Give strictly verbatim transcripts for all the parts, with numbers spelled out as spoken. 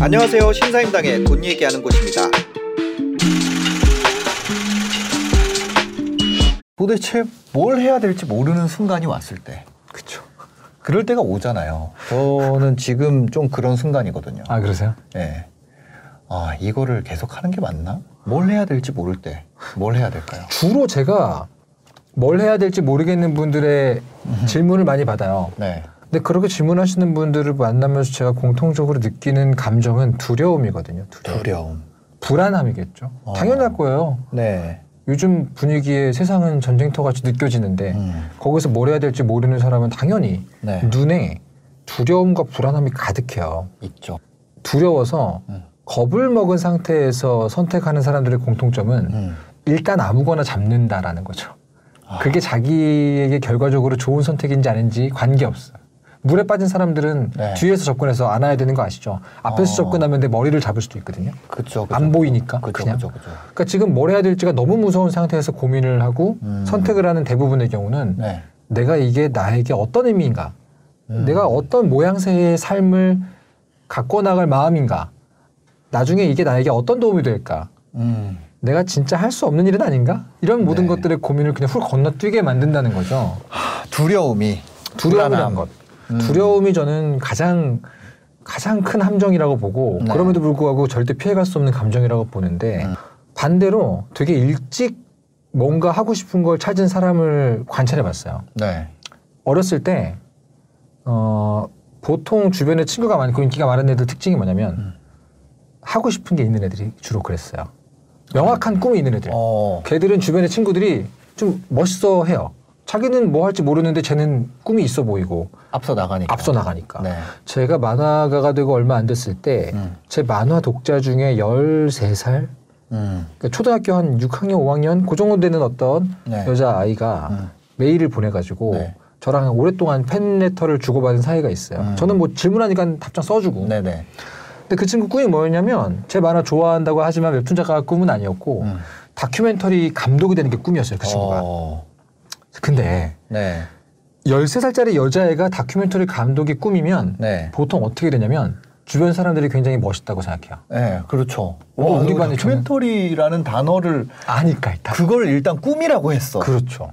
안녕하세요. 신사임당의 돈 얘기하는 곳입니다. 도대체 뭘 해야 될지 모르는 순간이 왔을 때, 그쵸? 그럴 때가 오잖아요. 저는 지금 좀 그런 순간이거든요. 아, 그러세요? 네. 아, 이거를 계속 하는 게 맞나? 뭘 해야 될지 모를 때 뭘 해야 될까요? 주로 제가 뭘 해야 될지 모르겠는 분들의 질문을 많이 받아요. 네. 근데 그렇게 질문하시는 분들을 만나면서 제가 공통적으로 느끼는 감정은 두려움이거든요. 두려움. 두려움. 불안함이겠죠. 어. 당연할 거예요. 네. 요즘 분위기에 세상은 전쟁터같이 느껴지는데 음. 거기서 뭘 해야 될지 모르는 사람은 당연히 네. 눈에 두려움과 불안함이 가득해요. 있죠. 두려워서 음. 겁을 먹은 상태에서 선택하는 사람들의 공통점은 음. 일단 아무거나 잡는다라는 거죠. 아. 그게 자기에게 결과적으로 좋은 선택인지 아닌지 관계없어요. 물에 빠진 사람들은 네. 뒤에서 접근해서 안아야 되는 거 아시죠? 앞에서 어. 접근하면 내 머리를 잡을 수도 있거든요. 그쵸, 그쵸, 안 보이니까 그쵸, 그냥. 그쵸, 그쵸. 그러니까 지금 뭘 해야 될지가 너무 무서운 상태에서 고민을 하고 음. 선택을 하는 대부분의 경우는 네. 내가 이게 나에게 어떤 의미인가? 음. 내가 어떤 모양새의 삶을 갖고 나갈 마음인가? 나중에 이게 나에게 어떤 도움이 될까? 음. 내가 진짜 할 수 없는 일은 아닌가? 이런 모든 네. 것들의 고민을 그냥 훌 건너뛰게 만든다는 거죠. 하, 두려움이. 두려움이란 것. 음. 두려움이 저는 가장 가장 큰 함정이라고 보고 네. 그럼에도 불구하고 절대 피해갈 수 없는 감정이라고 보는데 음. 반대로 되게 일찍 뭔가 하고 싶은 걸 찾은 사람을 관찰해봤어요. 네. 어렸을 때 어, 보통 주변에 친구가 많고 인기가 많은 애들 특징이 뭐냐면 음. 하고 싶은 게 있는 애들이 주로 그랬어요. 명확한 꿈이 있는 애들. 어. 걔들은 주변의 친구들이 좀 멋있어해요. 자기는 뭐 할지 모르는데 쟤는 꿈이 있어 보이고. 앞서 나가니까. 앞서 나가니까. 네. 제가 만화가가 되고 얼마 안 됐을 때 제 음. 만화 독자 중에 열세 살? 음. 그러니까 초등학교 한 육 학년, 오 학년? 그 정도 되는 어떤 네. 여자아이가 음. 메일을 보내가지고 네. 저랑 오랫동안 팬레터를 주고받은 사이가 있어요. 음. 저는 뭐 질문하니까 답장 써주고. 네네. 근데 그 친구 꿈이 뭐였냐면 제 만화 좋아한다고 하지만 웹툰 작가가 꿈은 아니었고 음. 다큐멘터리 감독이 되는 게 꿈이었어요. 그 친구가. 어. 근데 네. 열세 살짜리 여자애가 다큐멘터리 감독이 꿈이면 네. 보통 어떻게 되냐면 주변 사람들이 굉장히 멋있다고 생각해요. 네, 그렇죠. 와, 우리 반에 다큐멘터리라는 단어를 아니까 일단. 그걸 일단 꿈이라고 했어. 그렇죠.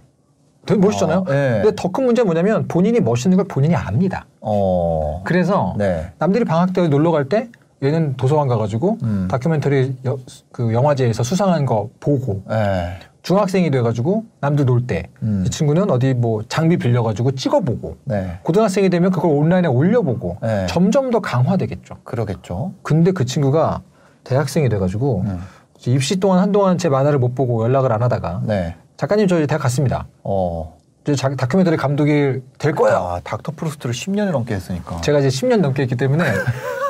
되게 멋있잖아요. 어, 네. 근데 더 큰 문제는 뭐냐면 본인이 멋있는 걸 본인이 압니다. 어. 그래서 네. 남들이 방학 때 놀러 갈 때 얘는 도서관 가가지고 음. 다큐멘터리 여, 그 영화제에서 수상한 거 보고. 네. 중학생이 돼가지고 남들 놀 때 음. 이 친구는 어디 뭐 장비 빌려가지고 찍어보고 네. 고등학생이 되면 그걸 온라인에 올려보고 네. 점점 더 강화되겠죠. 그러겠죠. 근데 그 친구가 대학생이 돼가지고 음. 입시 동안 한동안 제 만화를 못 보고 연락을 안 하다가 네. 작가님 저 이제 대학 갔습니다. 어. 이제 자, 다큐멘터리 감독이 될 거야. 아, 닥터 프로스트를 십 년이 넘게 했으니까. 제가 이제 십 년 넘게 했기 때문에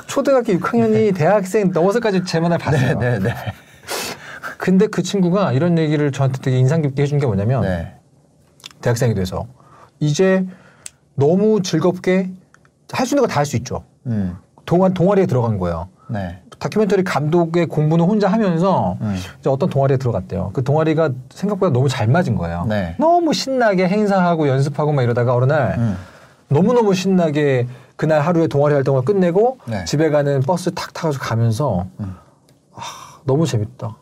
초등학교 육 학년이 네. 대학생 넘어서까지 제 만화를 봤어요. 네, 네, 네. 근데 그 친구가 이런 얘기를 저한테 되게 인상 깊게 해준 게 뭐냐면 네. 대학생이 돼서 이제 너무 즐겁게 할 수 있는 거 다 할 수 있죠. 음. 동아, 동아리에 들어간 거예요. 네. 다큐멘터리 감독의 공부는 혼자 하면서 음. 이제 어떤 동아리에 들어갔대요. 그 동아리가 생각보다 너무 잘 맞은 거예요. 네. 너무 신나게 행사하고 연습하고 막 이러다가 어느 날 음. 너무너무 신나게 그날 하루의 동아리 활동을 끝내고 네. 집에 가는 버스 탁 타서 가면서 음. 아, 너무 재밌다.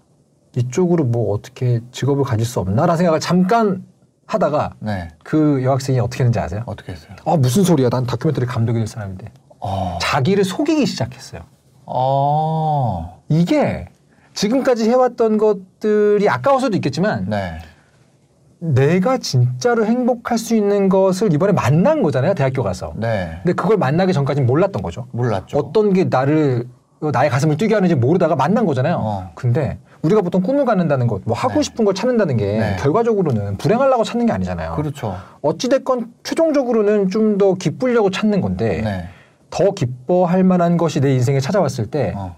이쪽으로 뭐 어떻게 직업을 가질 수 없나라는 생각을 잠깐 하다가 네. 그 여학생이 어떻게 했는지 아세요? 어떻게 했어요? 아 무슨 소리야? 난 다큐멘터리 감독이 될 사람인데. 어. 자기를 속이기 시작했어요. 어. 이게 지금까지 해왔던 것들이 아까울 수도 있겠지만 네. 내가 진짜로 행복할 수 있는 것을 이번에 만난 거잖아요. 대학교 가서. 네. 근데 그걸 만나기 전까지는 몰랐던 거죠. 몰랐죠. 어떤 게 나를 나의 가슴을 뛰게 하는지 모르다가 만난 거잖아요. 어. 근데 우리가 보통 꿈을 갖는다는 것, 뭐 하고 네. 싶은 걸 찾는다는 게 네. 결과적으로는 불행하려고 찾는 게 아니잖아요. 그렇죠. 어찌됐건 최종적으로는 좀 더 기쁘려고 찾는 건데 네. 더 기뻐할 만한 것이 내 인생에 찾아왔을 때 어.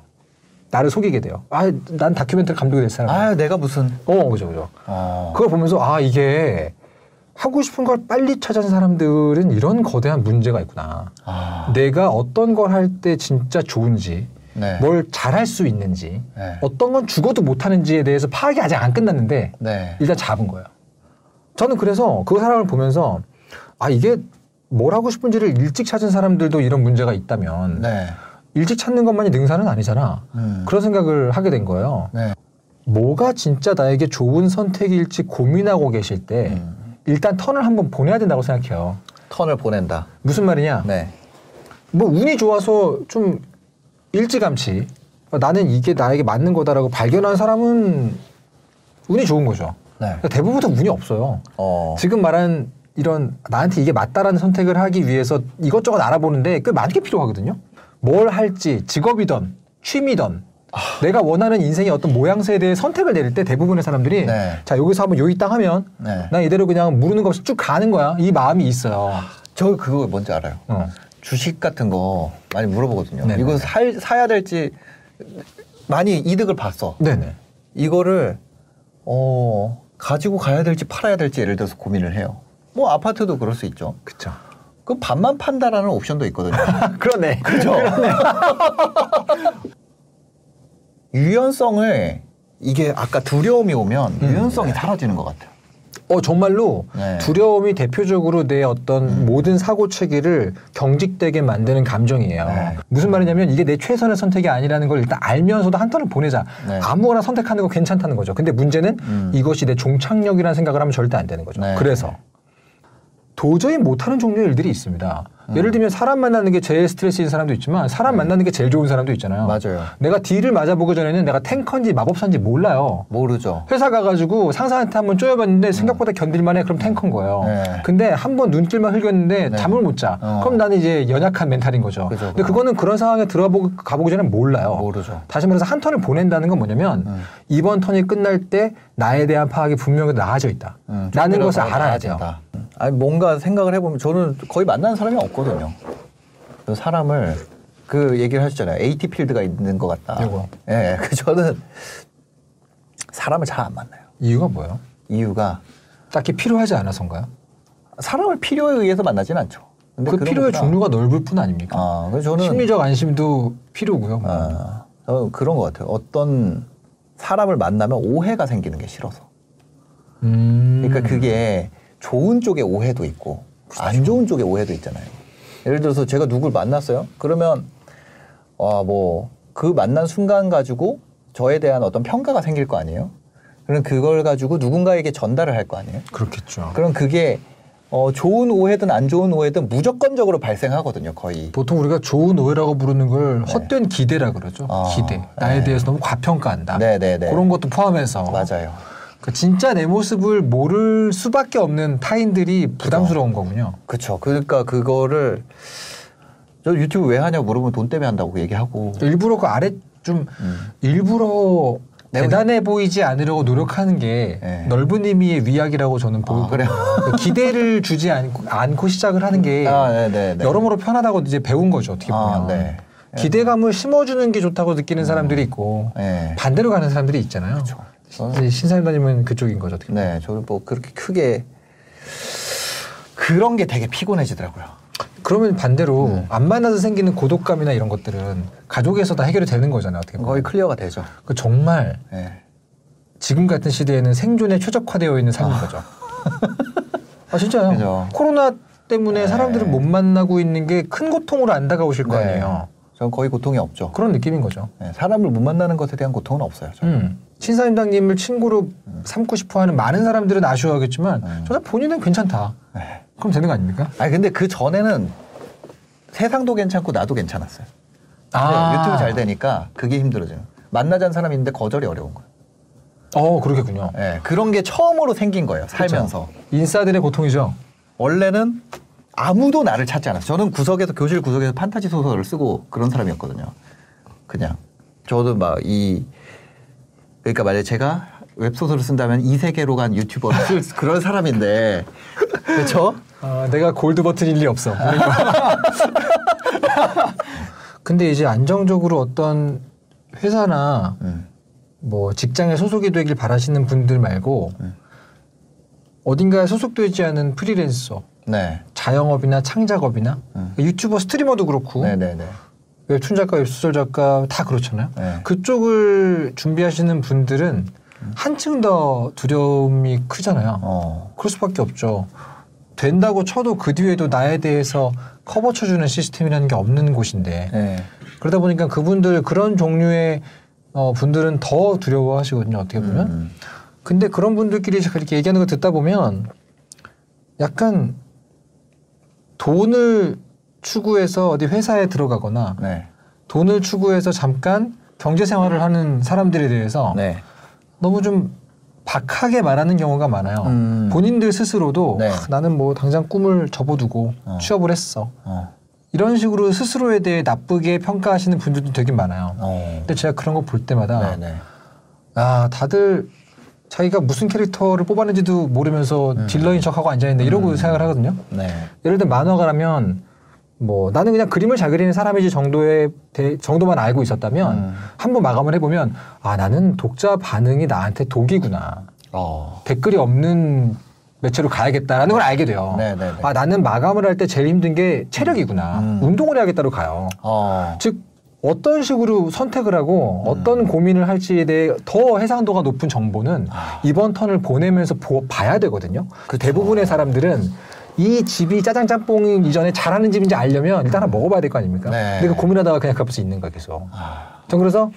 나를 속이게 돼요. 아, 난 다큐멘터리 감독이 될 사람이야. 아, 내가 무슨. 어, 그죠, 그죠. 어. 그걸 보면서 아, 이게 하고 싶은 걸 빨리 찾은 사람들은 이런 거대한 문제가 있구나. 아. 내가 어떤 걸 할 때 진짜 좋은지 네. 뭘 잘할 수 있는지 네. 어떤 건 죽어도 못하는지에 대해서 파악이 아직 안 끝났는데 네. 일단 잡은 거예요. 저는 그래서 그 사람을 보면서 아 이게 뭘 하고 싶은지를 일찍 찾은 사람들도 이런 문제가 있다면 네. 일찍 찾는 것만이 능사는 아니잖아. 음. 그런 생각을 하게 된 거예요. 네. 뭐가 진짜 나에게 좋은 선택일지 고민하고 계실 때 음. 일단 턴을 한번 보내야 된다고 생각해요. 턴을 보낸다. 무슨 말이냐? 네. 뭐 운이 좋아서 좀 일찌감치 나는 이게 나에게 맞는 거다라고 발견한 사람은 운이 좋은 거죠. 네. 그러니까 대부분 다 운이 없어요. 어. 지금 말한 이런 나한테 이게 맞다라는 선택을 하기 위해서 이것저것 알아보는데 꽤 많게 필요하거든요. 뭘 할지 직업이든 취미든 아... 내가 원하는 인생의 어떤 모양새에 대해 선택을 내릴 때 대부분의 사람들이 네. 자 여기서 한번 요기 땅 하면 네. 난 이대로 그냥 무르는 거 없이 쭉 가는 거야. 이 마음이 있어요. 아, 저 그거 뭔지 알아요. 어. 주식 같은 거 많이 물어보거든요. 네네. 이거 살, 사야 될지 많이 이득을 봤어. 네네. 이거를 어, 가지고 가야 될지 팔아야 될지 예를 들어서 고민을 해요. 뭐 아파트도 그럴 수 있죠. 그쵸. 그 반만 판다라는 옵션도 있거든요. 그러네. 그죠? 그러네. 유연성을 이게 아까 두려움이 오면 음, 유연성이 네. 사라지는 것 같아요. 어 정말로 네. 두려움이 대표적으로 내 어떤 음. 모든 사고 체계를 경직되게 만드는 감정이에요. 네. 무슨 말이냐면 이게 내 최선의 선택이 아니라는 걸 일단 알면서도 한 턴을 보내자. 네. 아무거나 선택하는 거 괜찮다는 거죠. 근데 문제는 음. 이것이 내 종착역이라는 생각을 하면 절대 안 되는 거죠. 네. 그래서 도저히 못하는 종류의 일들이 있습니다. 음. 예를 들면 사람 만나는 게 제일 스트레스인 사람도 있지만 사람 네. 만나는 게 제일 좋은 사람도 있잖아요. 맞아요. 내가 딜을 맞아보기 전에는 내가 탱커인지 마법사인지 몰라요. 모르죠. 회사 가가지고 상사한테 한번 쪼여봤는데 생각보다 견딜만해. 그럼 탱커인 거예요. 네. 근데 한번 눈길만 흘겼는데 네. 잠을 못 자. 어. 그럼 나는 이제 연약한 멘탈인 거죠. 그죠, 근데 그거는 그런 상황에 들어보고 가보기 전에는 몰라요. 모르죠. 다시 말해서 한 턴을 보낸다는 건 뭐냐면 음. 이번 턴이 끝날 때 나에 대한 파악이 분명히 나아져 있다. 음, 라는 것을 알아야 돼요. 된다. 아니 뭔가 생각을 해보면 저는 거의 만나는 사람이 없거든요. 사람을 그 얘기를 하셨잖아요. 에이티 필드가 있는 것 같다. 이거. 예, 그 저는 사람을 잘 안 만나요. 이유가 뭐예요? 이유가 딱히 필요하지 않아서인가요? 사람을 필요에 의해서 만나진 않죠. 근데 그 필요의 종류가 넓을 뿐 아닙니까? 아, 그래서 저는 심리적 안심도 필요고요. 아, 저는 그런 것 같아요. 어떤 사람을 만나면 오해가 생기는 게 싫어서. 음... 그러니까 그게 좋은 쪽의 오해도 있고 그렇죠. 안 좋은 쪽의 오해도 있잖아요. 예를 들어서 제가 누굴 만났어요. 그러면 어, 뭐 그 만난 순간 가지고 저에 대한 어떤 평가가 생길 거 아니에요. 그럼 그걸 가지고 누군가에게 전달을 할 거 아니에요. 그렇겠죠. 그럼 그게 어, 좋은 오해든 안 좋은 오해든 무조건적으로 발생하거든요. 거의. 보통 우리가 좋은 오해라고 부르는 걸 네. 헛된 기대라 그러죠. 어, 기대. 나에 네. 대해서 너무 과평가한다. 네네네. 그런 것도 포함해서. 맞아요. 그 진짜 내 모습을 모를 수밖에 없는 타인들이 부담스러운 거군요. 그렇죠. 그러니까 그거를 저 유튜브 왜 하냐고 물어보면 돈 때문에 한다고 얘기하고 일부러 그 아래 좀 음. 일부러 대단해 보이지 않으려고 노력하는 게 네. 넓은 의미의 위약이라고 저는 보고 아, 그래요. 기대를 주지 않고, 않고 시작을 하는 게 아, 여러모로 편하다고 이제 배운 거죠. 어떻게 보면. 아, 네. 기대감을 심어주는 게 좋다고 느끼는 음. 사람들이 있고 네. 반대로 가는 사람들이 있잖아요. 그쵸. 신사임당님은 그쪽인 거죠. 어떻게 네, 저는 뭐 그렇게 크게 그런 게 되게 피곤해지더라고요. 그러면 반대로 네. 안 만나서 생기는 고독감이나 이런 것들은 가족에서 다 해결이 되는 거잖아요. 어떻게 보면. 거의 클리어가 되죠. 그 정말 네. 지금 같은 시대에는 생존에 최적화되어 있는 삶인 아. 거죠. 아 진짜요. 그죠. 코로나 때문에 네. 사람들을 못 만나고 있는 게 큰 고통으로 안 다가오실 거 아니에요. 네. 저는 거의 고통이 없죠. 그런 느낌인 거죠. 네. 사람을 못 만나는 것에 대한 고통은 없어요. 저는. 음. 신사임당님을 친구로 음. 삼고 싶어하는 많은 사람들은 아쉬워하겠지만 음. 저는 본인은 괜찮다. 에이. 그럼 되는 거 아닙니까? 아니 근데 그 전에는 세상도 괜찮고 나도 괜찮았어요. 아. 유튜브 잘 되니까 그게 힘들어지는. 만나자는 사람이 있는데 거절이 어려운 거예요. 어 그러겠군요. 네, 그런 게 처음으로 생긴 거예요. 살면서. 그렇죠. 인싸들의 고통이죠. 원래는 아무도 나를 찾지 않았어요. 저는 구석에서 교실 구석에서 판타지 소설을 쓰고 그런 사람이었거든요. 그냥 저도 막 이 그러니까 만약에 제가 웹소설을 쓴다면 이 세계로 간 유튜버를 쓸 그런 사람인데 그렇죠? 어, 내가 골드 버튼일 리 없어. 근데 이제 안정적으로 어떤 회사나 음. 뭐 직장에 소속이 되길 바라시는 분들 말고 음. 어딘가에 소속되지 않은 프리랜서 네. 자영업이나 창작업이나 음. 유튜버 스트리머도 그렇고 네네네. 웹툰 작가, 웹소설 작가 다 그렇잖아요. 네. 그쪽을 준비하시는 분들은 한층 더 두려움이 크잖아요. 어. 그럴 수밖에 없죠. 된다고 쳐도 그 뒤에도 나에 대해서 커버 쳐주는 시스템이라는 게 없는 곳인데 네. 그러다 보니까 그분들 그런 종류의 어, 분들은 더 두려워하시거든요. 어떻게 보면. 음. 근데 그런 분들끼리 그렇게 얘기하는 거 듣다 보면 약간 돈을 추구해서 어디 회사에 들어가거나 네. 돈을 추구해서 잠깐 경제생활을 하는 사람들에 대해서 네. 너무 좀 박하게 말하는 경우가 많아요. 음. 본인들 스스로도 네. 아, 나는 뭐 당장 꿈을 접어두고 어. 취업을 했어. 어. 이런 식으로 스스로에 대해 나쁘게 평가하시는 분들도 되게 많아요. 어. 근데 제가 그런 거 볼 때마다 네네. 아 다들 자기가 무슨 캐릭터를 뽑았는지도 모르면서 음. 딜러인 척하고 앉아있는데 이러고 음. 생각을 하거든요. 네. 예를 들면 만화가라면 뭐 나는 그냥 그림을 잘 그리는 사람이지 정도의 대, 정도만 알고 있었다면 음. 한번 마감을 해보면 아 나는 독자 반응이 나한테 독이구나. 어. 댓글이 없는 매체로 가야겠다라는 네. 걸 알게 돼요. 네, 네, 네. 아 나는 마감을 할 때 제일 힘든 게 체력이구나. 음. 운동을 해야겠다로 가요. 어. 즉 어떤 식으로 선택을 하고 음. 어떤 고민을 할지에 대해 더 해상도가 높은 정보는 아. 이번 턴을 보내면서 보, 봐야 되거든요. 그 대부분의 사람들은 이 집이 짜장짬뽕 이전에 잘하는 집인지 알려면 일단 하나 먹어봐야 될 거 아닙니까? 네. 근데 그 고민하다가 그냥 그 앞에서 있는 거야 계속. 아. 전 그래서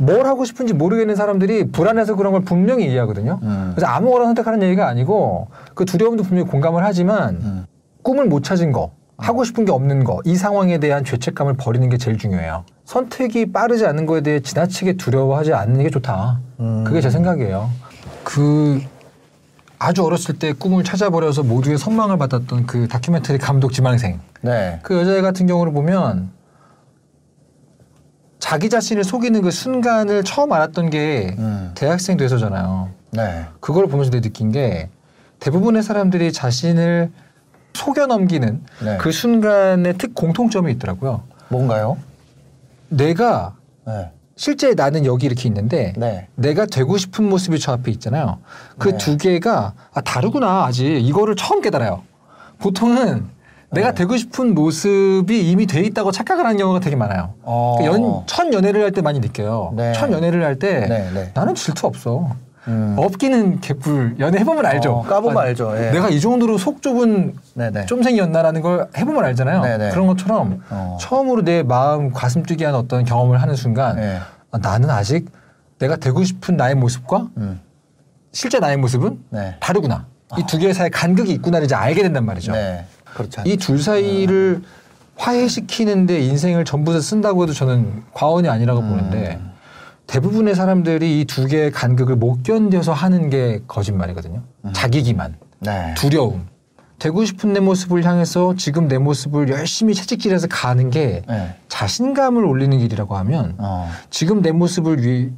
뭘 하고 싶은지 모르겠는 사람들이 불안해서 그런 걸 분명히 이해하거든요. 음. 그래서 아무거나 선택하는 얘기가 아니고 그 두려움도 분명히 공감을 하지만 음. 꿈을 못 찾은 거, 하고 싶은 게 없는 거, 이 상황에 대한 죄책감을 버리는 게 제일 중요해요. 선택이 빠르지 않은 거에 대해 지나치게 두려워하지 않는 게 좋다. 음. 그게 제 생각이에요. 그... 아주 어렸을 때 꿈을 찾아버려서 모두의 선망을 받았던 그 다큐멘터리 감독 지망생. 네. 그 여자애 같은 경우를 보면 자기 자신을 속이는 그 순간을 처음 알았던 게 음. 대학생 돼서잖아요. 네. 그걸 보면서 내가 느낀 게 대부분의 사람들이 자신을 속여 넘기는 네. 그 순간에 특 공통점이 있더라고요. 뭔가요? 내가 네. 실제 나는 여기 이렇게 있는데 네. 내가 되고 싶은 모습이 저 앞에 있잖아요. 그 두 네. 개가 아, 다르구나 아직 이거를 처음 깨달아요. 보통은 네. 내가 되고 싶은 모습이 이미 돼 있다고 착각을 하는 경우가 되게 많아요. 어. 그 연, 첫 연애를 할 때 많이 느껴요. 네. 첫 연애를 할 때 네, 네. 나는 질투 없어. 음. 없기는 개뿔. 연애해보면 알죠. 어, 까보면 아, 알죠. 예. 내가 이 정도로 속 좁은 네네. 쫌생이었나라는 걸 해보면 알잖아요. 네네. 그런 것처럼 어. 처음으로 내 마음 가슴 뛰게 한 어떤 경험을 하는 순간 네. 아, 나는 아직 내가 되고 싶은 나의 모습과 음. 실제 나의 모습은 네. 다르구나. 이 두 개의 사이에 간극이 있구나를 이제 알게 된단 말이죠. 네. 이 둘 사이를 음. 화해시키는데 인생을 전부 다 쓴다고 해도 저는 과언이 아니라고 음. 보는데 대부분의 사람들이 이 두 개의 간극을 못 견뎌서 하는 게 거짓말이거든요. 음. 자기 기만, 네. 두려움, 되고 싶은 내 모습을 향해서 지금 내 모습을 열심히 채찍질해서 가는 게 네. 자신감을 올리는 길이라고 하면 어. 지금 내 모습을 위,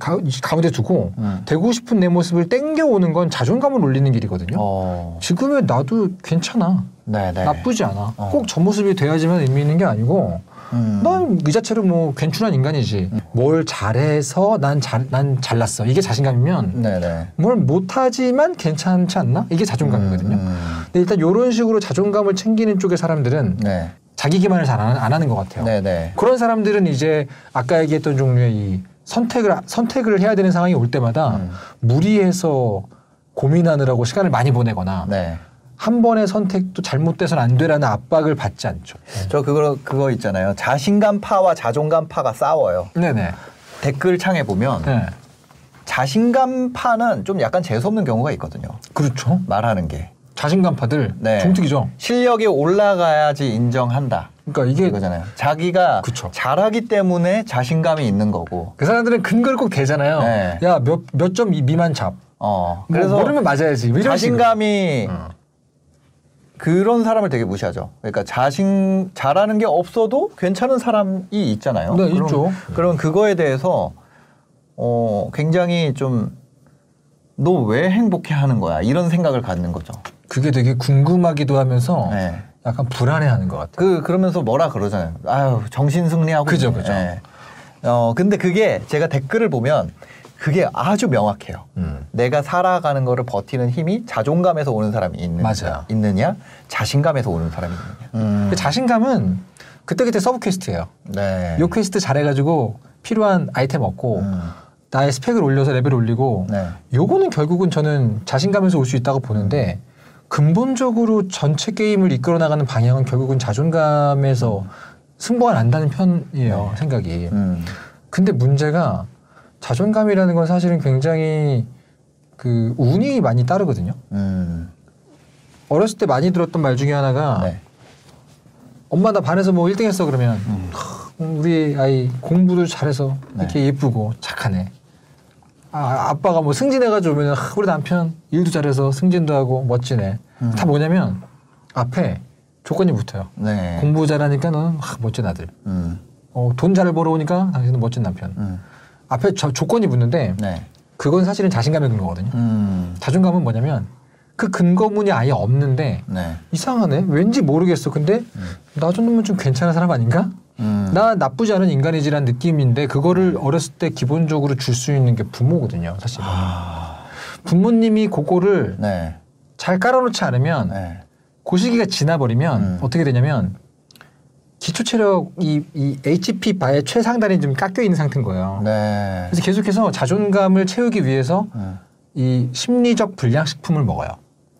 가, 가운데 두고 음. 되고 싶은 내 모습을 땡겨오는 건 자존감을 올리는 길이거든요. 어. 지금의 나도 괜찮아. 네네. 나쁘지 않아. 어. 꼭 저 모습이 돼야지만 의미 있는 게 아니고 음. 난 이 자체로 뭐 괜춘한 인간이지. 음. 뭘 잘해서 난, 잘, 난 잘났어. 이게 자신감이면 네네. 뭘 못하지만 괜찮지 않나? 이게 자존감이거든요. 음. 근데 일단 이런 식으로 자존감을 챙기는 쪽의 사람들은 네. 자기 기만을 잘 안, 안 하는 것 같아요. 네네. 그런 사람들은 이제 아까 얘기했던 종류의 이 선택을, 선택을 해야 되는 상황이 올 때마다 음. 무리해서 고민하느라고 시간을 많이 보내거나 네. 한 번의 선택도 잘못돼서는 안 되라는 압박을 받지 않죠. 네. 저 그거 그거 있잖아요. 자신감 파와 자존감 파가 싸워요. 네네. 댓글 창에 보면 네. 자신감 파는 좀 약간 재수없는 경우가 있거든요. 그렇죠. 말하는 게. 자신감 파들 네. 종특이죠. 실력이 올라가야지 인정한다. 그러니까 이게 그거잖아요. 자기가 그쵸. 잘하기 때문에 자신감이 있는 거고. 그 사람들은 근거를 꼭 대잖아요. 네. 야, 몇 몇 점 미만 잡. 어. 그래서 뭐 모르면 맞아야지. 자신감이 그런 사람을 되게 무시하죠. 그러니까 자신 잘하는 게 없어도 괜찮은 사람이 있잖아요. 네, 그럼, 있죠. 그럼 그거에 대해서 어, 굉장히 좀 너 왜 행복해하는 거야? 이런 생각을 갖는 거죠. 그게 되게 궁금하기도 하면서 네. 약간 불안해하는 것 같아요. 그 그러면서 뭐라 그러잖아요. 아유 정신 승리하고. 그죠, 그죠. 네. 어 근데 그게 제가 댓글을 보면. 그게 아주 명확해요. 음. 내가 살아가는 거를 버티는 힘이 자존감에서 오는 사람이 있는, 있느냐 자신감에서 오는 사람이 있느냐. 음. 근데 자신감은 그때그때 서브 퀘스트예요. 네. 요 퀘스트 잘해가지고 필요한 아이템 얻고 음. 나의 스펙을 올려서 레벨을 올리고 네. 요거는 결국은 저는 자신감에서 올 수 있다고 보는데 근본적으로 전체 게임을 이끌어 나가는 방향은 결국은 자존감에서 승부가 난다는 편이에요. 네. 생각이. 음. 근데 문제가 자존감이라는 건 사실은 굉장히 그 운이 많이 따르거든요. 음. 어렸을 때 많이 들었던 말 중에 하나가 네. 엄마 나 반에서 뭐 일 등 했어 그러면 음. 우리 아이 공부도 잘해서 이렇게 네. 예쁘고 착하네. 아, 아빠가 뭐 승진해가지고 오면 우리 남편 일도 잘해서 승진도 하고 멋지네. 음. 다 뭐냐면 앞에 조건이 붙어요. 네. 공부 잘하니까 너는 하, 멋진 아들. 음. 어, 돈 잘 벌어오니까 당신은 멋진 남편. 음. 앞에 저, 조건이 붙는데 네. 그건 사실은 자신감의 근거거든요. 음. 자존감은 뭐냐면 그 근거문이 아예 없는데 네. 이상하네. 왠지 모르겠어. 근데 음. 나 정도면 좀 괜찮은 사람 아닌가? 음. 나 나쁘지 않은 인간이지란 느낌인데 그거를 어렸을 때 기본적으로 줄 수 있는 게 부모거든요. 사실은. 아... 부모님이 그거를 네. 잘 깔아놓지 않으면 네. 그 시기가 지나버리면 음. 어떻게 되냐면 기초체력이 이 에이치피 바의 최상단이 좀 깎여 있는 상태인 거예요. 네. 그래서 계속해서 자존감을 채우기 위해서 음. 이 심리적 불량식품을 먹어요.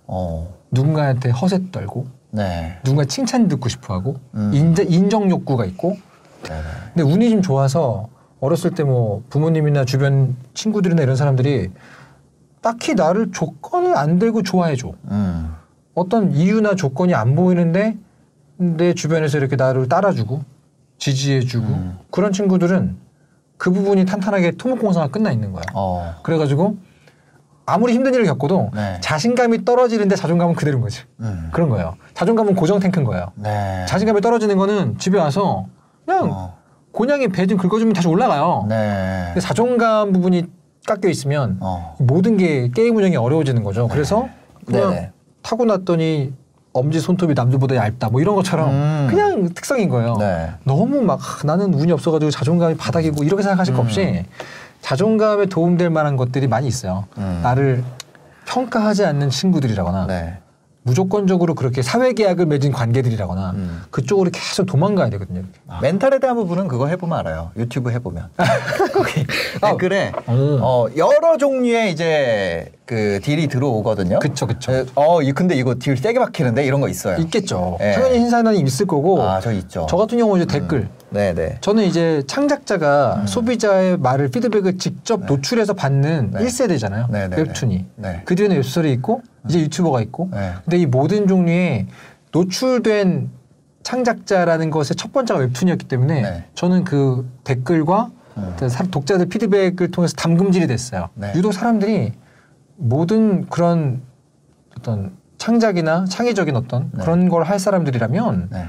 어. 누군가한테 허세 떨고 네. 누군가 칭찬 듣고 싶어하고 음. 인자, 인정 욕구가 있고 네네. 근데 운이 좀 좋아서 어렸을 때 뭐 부모님이나 주변 친구들이나 이런 사람들이 딱히 나를 조건을 안 대고 좋아해줘. 음. 어떤 이유나 조건이 안 보이는데 내 주변에서 이렇게 나를 따라주고 지지해주고 음. 그런 친구들은 그 부분이 탄탄하게 토목공사가 끝나 있는 거야. 어. 그래가지고 아무리 힘든 일을 겪어도 네. 자신감이 떨어지는데 자존감은 그대로인 거지. 음. 그런 거예요. 자존감은 고정 탱크인 거예요. 네. 자신감이 떨어지는 거는 집에 와서 그냥 어. 곤양에 배 좀 긁어주면 다시 올라가요. 네. 근데 자존감 부분이 깎여 있으면 어. 모든 게 게임 운영이 어려워지는 거죠. 네. 그래서 그냥 네네. 타고났더니 엄지 손톱이 남들보다 얇다 뭐 이런 것처럼 음. 그냥 특성인 거예요. 네. 너무 막 하, 나는 운이 없어가지고 자존감이 바닥이고 이렇게 생각하실 거 음. 없이 자존감에 도움될 만한 것들이 많이 있어요. 음. 나를 평가하지 않는 친구들이라거나 네. 무조건적으로 그렇게 사회계약을 맺은 관계들이라거나 음. 그쪽으로 계속 도망가야 되거든요. 아. 멘탈에 대한 부분은 그거 해보면 알아요. 유튜브 해보면 거기 댓글에 어. 음. 어, 여러 종류의 이제 그 딜이 들어오거든요. 그쵸 그쵸. 에, 어 근데 이거 딜 세게 막히는데 이런 거 있어요. 있겠죠. 예. 당연히 신사단이 있을 거고. 아, 저 있죠. 저 같은 경우는 이제 음. 댓글. 네네. 저는 이제 창작자가 음. 소비자의 말을 피드백을 직접 네. 노출해서 받는 네. 일 세대잖아요. 네네네. 웹툰이. 네. 그 뒤에는 웹소설이 있고 이제 유튜버가 있고. 네. 근데 이 모든 종류의 노출된 창작자라는 것의 첫 번째가 웹툰이었기 때문에 네. 저는 그 댓글과 음. 독자들 피드백을 통해서 담금질이 됐어요. 네. 유독 사람들이 모든 그런 어떤 창작이나 창의적인 어떤 네. 그런 걸 할 사람들이라면 네.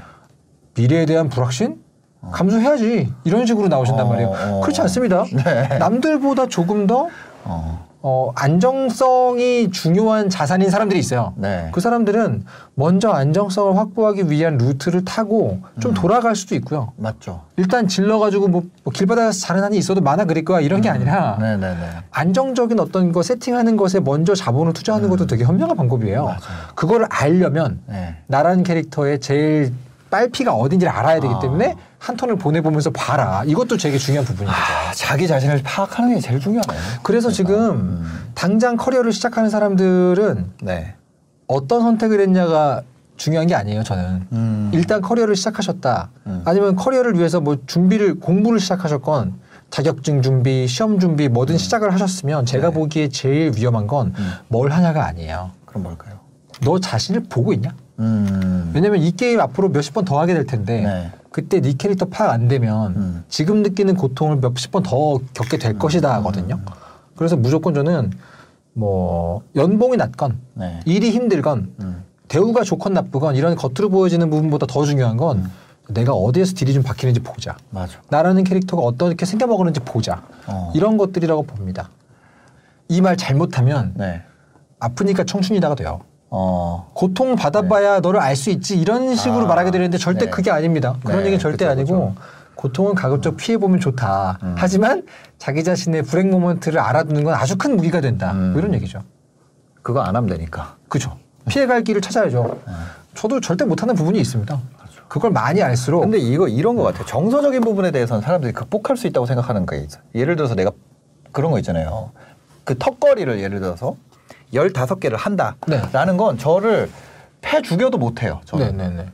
미래에 대한 불확신? 어. 감수해야지. 이런 식으로 나오신단 어, 말이에요. 어. 그렇지 않습니다. 네. 남들보다 조금 더 어. 어, 안정성이 중요한 자산인 사람들이 있어요. 네. 그 사람들은 먼저 안정성을 확보하기 위한 루트를 타고 좀 음. 돌아갈 수도 있고요. 맞죠. 일단 질러가지고 뭐, 뭐 길바닥에서 자는 한이 있어도 많아 그릴 거야 이런 음. 게 아니라 네네네. 안정적인 어떤 거 세팅하는 것에 먼저 자본을 투자하는 음. 것도 되게 현명한 방법이에요. 맞아요. 그걸 알려면 네. 나라는 캐릭터의 제일 빨피가 어딘지를 알아야 되기 때문에 아. 한 턴을 보내보면서 봐라. 이것도 되게 중요한 부분이죠. 아, 자기 자신을 파악하는 게 제일 중요하네요. 그래서 그러니까. 지금 음. 당장 커리어를 시작하는 사람들은 네. 어떤 선택을 했냐가 중요한 게 아니에요. 저는 음. 일단 커리어를 시작하셨다. 음. 아니면 커리어를 위해서 뭐 준비를 공부를 시작하셨건 자격증 준비, 시험 준비 뭐든 음. 시작을 하셨으면 제가 네. 보기에 제일 위험한 건 뭘 음. 하냐가 아니에요. 그럼 뭘까요? 너 자신을 보고 있냐? 음. 왜냐면 이 게임 앞으로 몇십 번 더 하게 될 텐데 네. 그때 네 캐릭터 파악 안 되면 음. 지금 느끼는 고통을 몇십 번 더 겪게 될 음. 것이다 하거든요. 음. 그래서 무조건 저는 뭐 연봉이 낮건 네. 일이 힘들건 음. 대우가 좋건 나쁘건 이런 겉으로 보여지는 부분보다 더 중요한 건 음. 내가 어디에서 딜이 좀 박히는지 보자. 맞아. 나라는 캐릭터가 어떻게 생겨먹었는지 보자. 어. 이런 것들이라고 봅니다. 이 말 잘못하면 네. 아프니까 청춘이다가 돼요. 어. 고통 받아봐야 네. 너를 알 수 있지 이런 식으로 아, 말하게 되는데 절대 네. 그게 아닙니다. 그런 네, 얘기는 절대 아니고 그렇죠. 고통은 가급적 음. 피해보면 좋다. 음. 하지만 자기 자신의 불행 모먼트를 알아두는 건 아주 큰 무기가 된다. 음. 이런 얘기죠. 그거 안 하면 되니까. 그죠. 피해갈 길을 찾아야죠. 음. 저도 절대 못하는 부분이 있습니다. 그렇죠. 그걸 많이 알수록. 근데 이거 이런 것 같아요. 정서적인 부분에 대해서는 사람들이 극복할 수 있다고 생각하는 거예요. 예를 들어서 내가 그런 거 있잖아요. 그 턱걸이를 예를 들어서 열다섯 개를 한다라는 네. 건 저를 패 죽여도 못해요. 저는. 네네네. 안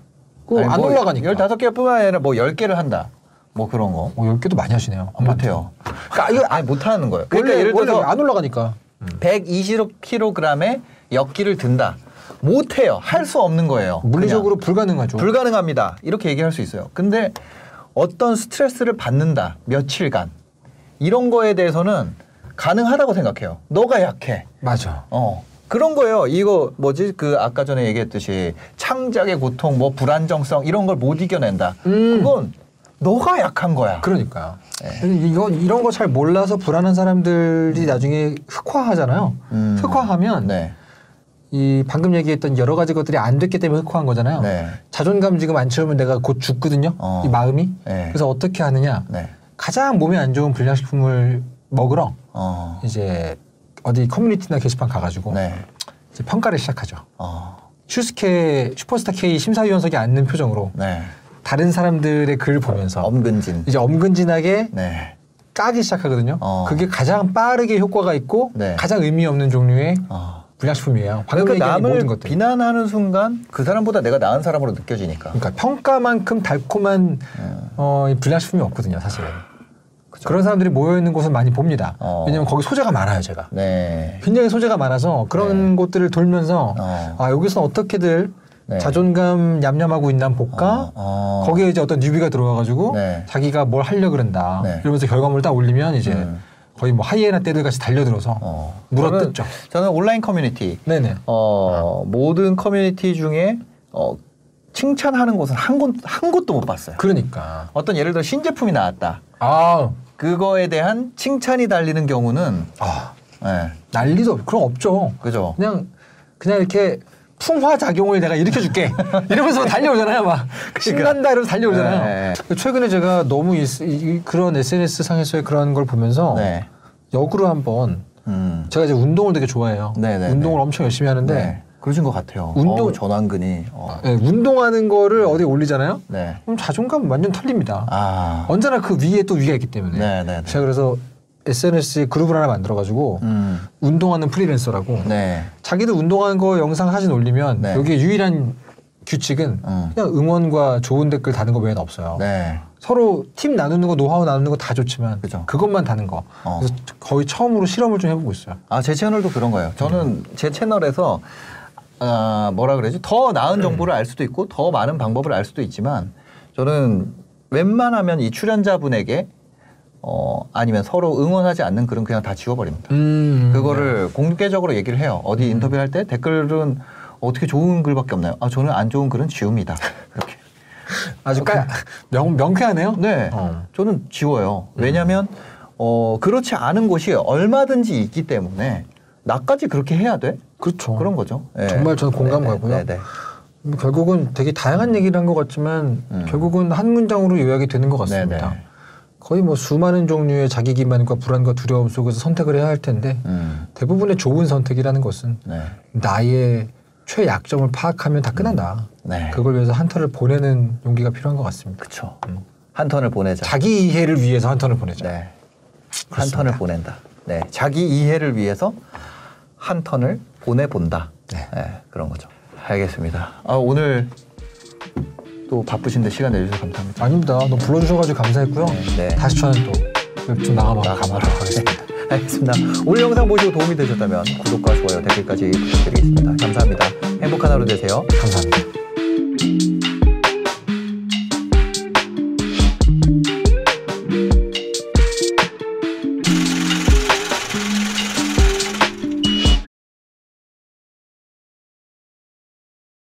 뭐 올라가니까. 열다섯 개 뿐만 아니라 뭐 열 개를 한다. 뭐 그런 거. 뭐 열 개도 많이 하시네요. 못해요. 그러니까 이거 아니 못하는 거예요. 그러니까 원래, 예를 들어서 안 올라가니까. 음. 백이십 킬로그램의 역기를 든다. 못해요. 할 수 없는 거예요. 물리적으로 그냥. 불가능하죠. 불가능합니다. 이렇게 얘기할 수 있어요. 근데 어떤 스트레스를 받는다. 며칠간. 이런 거에 대해서는 가능하다고 생각해요. 너가 약해. 맞아. 어. 그런 거예요. 이거 뭐지? 그 아까 전에 얘기했듯이 창작의 고통, 뭐 불안정성 이런 걸 못 이겨낸다. 음. 그건 너가 약한 거야. 그러니까요. 네. 이거, 이런 거 잘 몰라서 불안한 사람들이 음. 나중에 흑화하잖아요. 음. 흑화하면 네. 이 방금 얘기했던 여러 가지 것들이 안 됐기 때문에 흑화한 거잖아요. 네. 자존감 지금 안 채우면 내가 곧 죽거든요. 어. 이 마음이. 네. 그래서 어떻게 하느냐. 네. 가장 몸에 안 좋은 불량식품을 먹으러 어. 이제 어디 커뮤니티나 게시판 가가지고 네. 이제 평가를 시작하죠. 어. 슈스케 슈퍼스타 K 심사위원석에 앉는 표정으로 네. 다른 사람들의 글을 보면서 엄근진 이제 엄근진하게 네. 까기 시작하거든요. 어. 그게 가장 빠르게 효과가 있고 네. 가장 의미 없는 종류의 어. 불량식품이에요. 그러니까 남을 비난하는 순간 그 사람보다 내가 나은 사람으로 느껴지니까. 그러니까 평가만큼 달콤한 음. 어, 불량식품이 없거든요, 사실은. 그쵸. 그런 사람들이 모여있는 곳은 많이 봅니다. 어. 왜냐면 거기 소재가 많아요, 제가. 네. 굉장히 소재가 많아서 그런 네. 곳들을 돌면서 어. 아, 여기서 어떻게들 네. 자존감 얌얌하고 있나 볼까? 어. 어. 거기에 이제 어떤 뉴비가 들어와가지고 네. 자기가 뭘 하려고 그런다. 네. 이러면서 결과물을 딱 올리면 이제 음. 거의 뭐 하이에나 떼들같이 달려들어서 어. 물어뜯죠. 저는, 저는 온라인 커뮤니티, 네네. 어, 아. 모든 커뮤니티 중에 어, 칭찬하는 곳은 한 곳, 한 곳도 못 봤어요. 그러니까. 어떤 예를 들어 신제품이 나왔다. 아. 그거에 대한 칭찬이 달리는 경우는 아, 네. 난리도 없, 그럼 없죠. 그죠. 그냥 그냥 이렇게 풍화 작용을 내가 일으켜줄게 이러면서 막 달려오잖아요, 막 그러니까. 신난다 이러면서 달려오잖아요. 네. 최근에 제가 너무 이, 이, 그런 에스엔에스 상에서의 그런 걸 보면서 네. 역으로 한번 음. 제가 이제 운동을 되게 좋아해요. 네, 네, 운동을 네. 엄청 열심히 하는데 네. 그러신 것 같아요. 운동 어, 전완근이 어. 네, 운동하는 거를 어디 올리잖아요. 네. 그럼 자존감 완전 털립니다. 아. 언제나 그 위에 또 위가 있기 때문에. 네, 네, 네. 제가 그래서 에스엔에스 그룹을 하나 만들어가지고 음. 운동하는 프리랜서라고. 네. 자기도 운동하는 거 영상 사진 올리면 네. 여기에 유일한 규칙은 음. 그냥 응원과 좋은 댓글 다는 거 외에는 없어요. 네. 서로 팀 나누는 거, 노하우 나누는 거 다 좋지만 그죠. 그것만 다는 거. 어. 그래서 거의 처음으로 실험을 좀 해보고 있어요. 아, 제 채널도 그런 거예요. 저는 음. 제 채널에서 아, 뭐라 그러지? 더 나은 정보를 알 수도 있고 더 많은 방법을 알 수도 있지만 저는 웬만하면 이 출연자분에게 어, 아니면 서로 응원하지 않는 글은 그냥 다 지워버립니다. 음, 그거를 네. 공개적으로 얘기를 해요. 어디 인터뷰 할 때 댓글은 어떻게 좋은 글밖에 없나요? 아, 저는 안 좋은 글은 지웁니다. 이렇게. 아주 깔, 명, 명쾌하네요? 네. 어. 저는 지워요. 왜냐면 어, 그렇지 않은 곳이 얼마든지 있기 때문에 나까지 그렇게 해야 돼? 그렇죠. 그런 거죠. 네. 정말 저는 공감 가고요. 결국은 되게 다양한 얘기를 한 것 같지만 음. 결국은 한 문장으로 요약이 되는 것 같습니다. 네네. 거의 뭐 수많은 종류의 자기기만과 불안과 두려움 속에서 선택을 해야 할 텐데 음. 대부분의 좋은 선택이라는 것은 네. 나의 최약점을 파악하면 다 끝난다. 음. 네. 그걸 위해서 한 턴을 보내는 용기가 필요한 것 같습니다. 그렇죠. 음. 한 턴을 보내자. 자기 이해를 위해서 한 턴을 보내자. 네. 한 턴을 보낸다. 네. 자기 이해를 위해서 한 턴을 보내본다. 네. 네, 그런 거죠. 알겠습니다. 아, 오늘 또 바쁘신데 시간 내주셔서 감사합니다. 아닙니다. 너 불러주셔가지고 감사했고요. 네, 네. 다시 저는 또 웹툰 나가봐. 나가봐라. 네, 알겠습니다. 오늘 영상 보시고 도움이 되셨다면 구독과 좋아요, 댓글까지 부탁드리겠습니다. 감사합니다. 행복한 하루 되세요. 감사합니다.